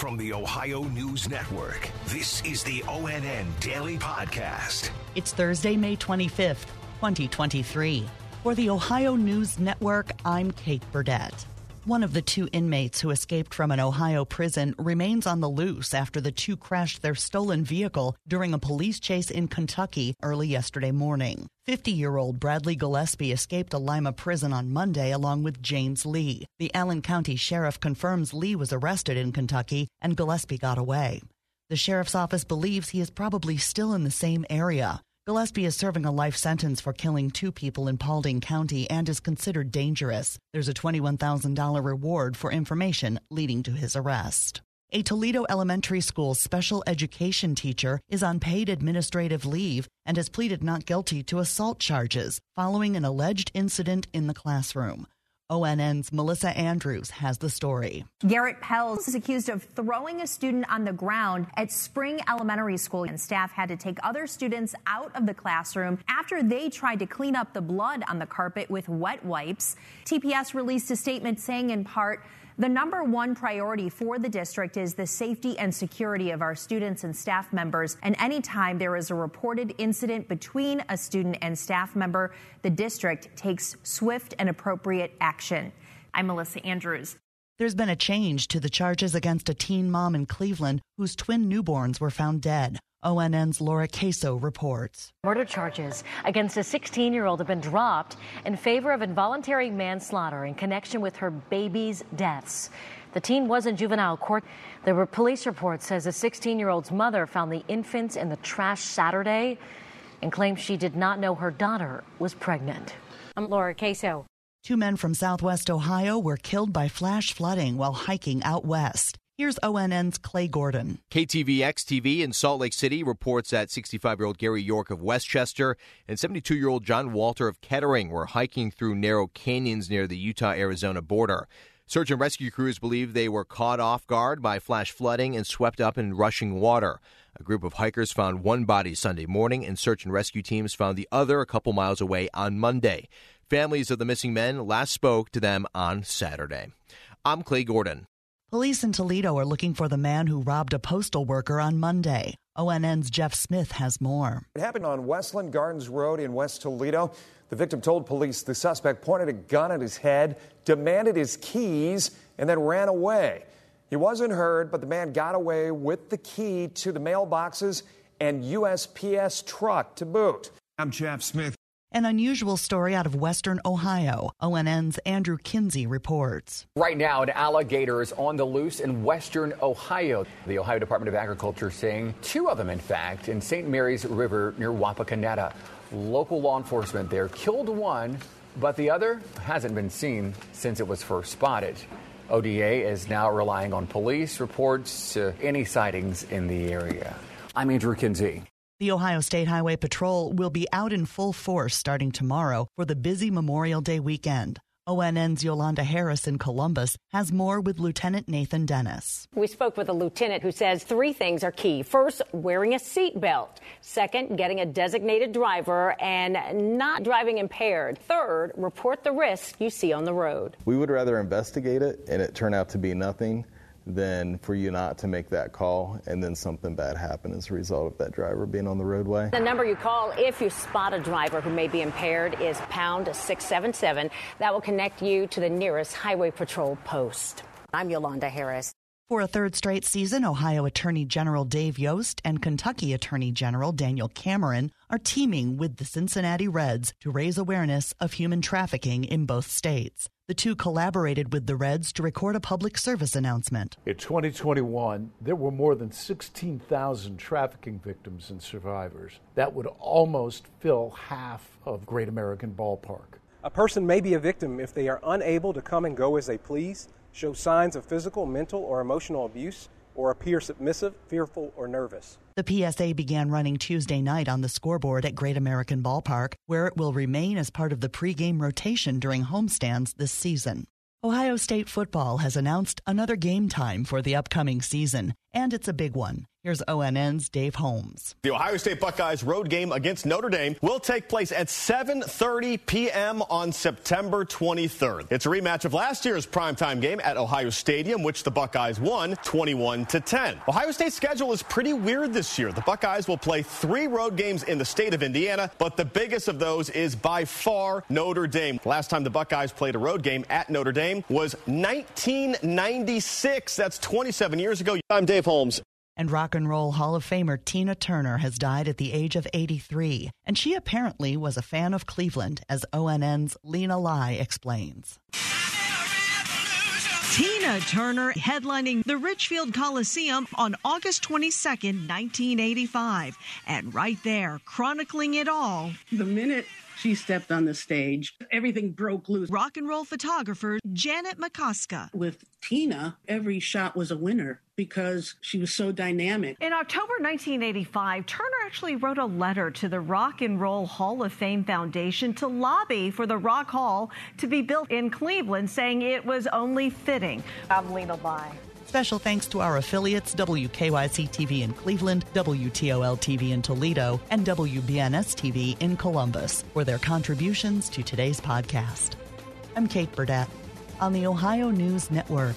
From the Ohio News Network, this is the ONN Daily Podcast. It's Thursday, May 25th, 2023. For the Ohio News Network, I'm Kate Burdett. One of the two inmates who escaped from an Ohio prison remains on the loose after the two crashed their stolen vehicle during a police chase in Kentucky early yesterday morning. 50-year-old Bradley Gillespie escaped a Lima prison on Monday along with James Lee. The Allen County Sheriff confirms Lee was arrested in Kentucky and Gillespie got away. The sheriff's office believes he is probably still in the same area. Gillespie is serving a life sentence for killing two people in Paulding County and is considered dangerous. There's a $21,000 reward for information leading to his arrest. A Toledo Elementary School special education teacher is on paid administrative leave and has pleaded not guilty to assault charges following an alleged incident in the classroom. ONN's Melissa Andrews has the story. Garrett Pells is accused of throwing a student on the ground at Spring Elementary School, and staff had to take other students out of the classroom after they tried to clean up the blood on the carpet with wet wipes. TPS released a statement saying, in part, "The number one priority for the district is the safety and security of our students and staff members. And any time there is a reported incident between a student and staff member, the district takes swift and appropriate action." I'm Melissa Andrews. There's been a change to the charges against a teen mom in Cleveland whose twin newborns were found dead. ONN's Laura Caso reports. Murder charges against a 16-year-old have been dropped in favor of involuntary manslaughter in connection with her baby's deaths. The teen was in juvenile court. The police report says the 16-year-old's mother found the infants in the trash Saturday and claims she did not know her daughter was pregnant. I'm Laura Caso. Two men from southwest Ohio were killed by flash flooding while hiking out west. Here's ONN's Clay Gordon. KTVX-TV in Salt Lake City reports that 65-year-old Gary York of Westchester and 72-year-old John Walter of Kettering were hiking through narrow canyons near the Utah-Arizona border. Search and rescue crews believe they were caught off guard by flash flooding and swept up in rushing water. A group of hikers found one body Sunday morning, and search and rescue teams found the other a couple miles away on Monday. Families of the missing men last spoke to them on Saturday. I'm Clay Gordon. Police in Toledo are looking for the man who robbed a postal worker on Monday. ONN's Jeff Smith has more. It happened on Westland Gardens Road in West Toledo. The victim told police the suspect pointed a gun at his head, demanded his keys, and then ran away. He wasn't heard, but the man got away with the key to the mailboxes and USPS truck to boot. I'm Jeff Smith. An unusual story out of western Ohio. ONN's Andrew Kinsey reports. Right now, an alligator is on the loose in western Ohio. The Ohio Department of Agriculture saying two of them, in fact, in St. Mary's River near Wapakoneta. Local law enforcement there killed one, but the other hasn't been seen since it was first spotted. ODA is now relying on police reports to any sightings in the area. I'm Andrew Kinsey. The Ohio State Highway Patrol will be out in full force starting tomorrow for the busy Memorial Day weekend. ONN's Yolanda Harris in Columbus has more with Lieutenant Nathan Dennis. We spoke with a lieutenant who says three things are key. First, wearing a seatbelt. Second, getting a designated driver and not driving impaired. Third, report the risk you see on the road. We would rather investigate it and it turn out to be nothing than for you not to make that call and then something bad happen as a result of that driver being on the roadway. The number you call if you spot a driver who may be impaired is pound 677. That will connect you to the nearest highway patrol post. I'm Yolanda Harris. For a third straight season, Ohio Attorney General Dave Yost and Kentucky Attorney General Daniel Cameron are teaming with the Cincinnati Reds to raise awareness of human trafficking in both states. The two collaborated with the Reds to record a public service announcement. In 2021, there were more than 16,000 trafficking victims and survivors. That would almost fill half of Great American Ballpark. A person may be a victim if they are unable to come and go as they please, show signs of physical, mental, or emotional abuse, or appear submissive, fearful, or nervous. The PSA began running Tuesday night on the scoreboard at Great American Ballpark, where it will remain as part of the pregame rotation during homestands this season. Ohio State football has announced another game time for the upcoming season. and it's a big one. Here's ONN's Dave Holmes. The Ohio State Buckeyes road game against Notre Dame will take place at 7:30 p.m. on September 23rd. It's a rematch of last year's primetime game at Ohio Stadium, which the Buckeyes won 21-10. Ohio State's schedule is pretty weird this year. The Buckeyes will play 3 road games in the state of Indiana, but the biggest of those is by far Notre Dame. Last time the Buckeyes played a road game at Notre Dame was 1996. That's 27 years ago. I'm Dave Holmes. And Rock and Roll Hall of Famer Tina Turner has died at the age of 83, and she apparently was a fan of Cleveland, as ONN's Lena Lai explains. Tina Turner headlining the Richfield Coliseum on August 22nd, 1985, and right there, chronicling it all. The minute she stepped on the stage, everything broke loose. Rock and roll photographer Janet McCoska. With Tina, every shot was a winner because she was so dynamic. In October 1985, Turner actually wrote a letter to the Rock and Roll Hall of Fame Foundation to lobby for the Rock Hall to be built in Cleveland, saying it was only fitting. I'm Lena Lai. Special thanks to our affiliates, WKYC-TV in Cleveland, WTOL-TV in Toledo, and WBNS-TV in Columbus, for their contributions to today's podcast. I'm Kate Burdett on the Ohio News Network.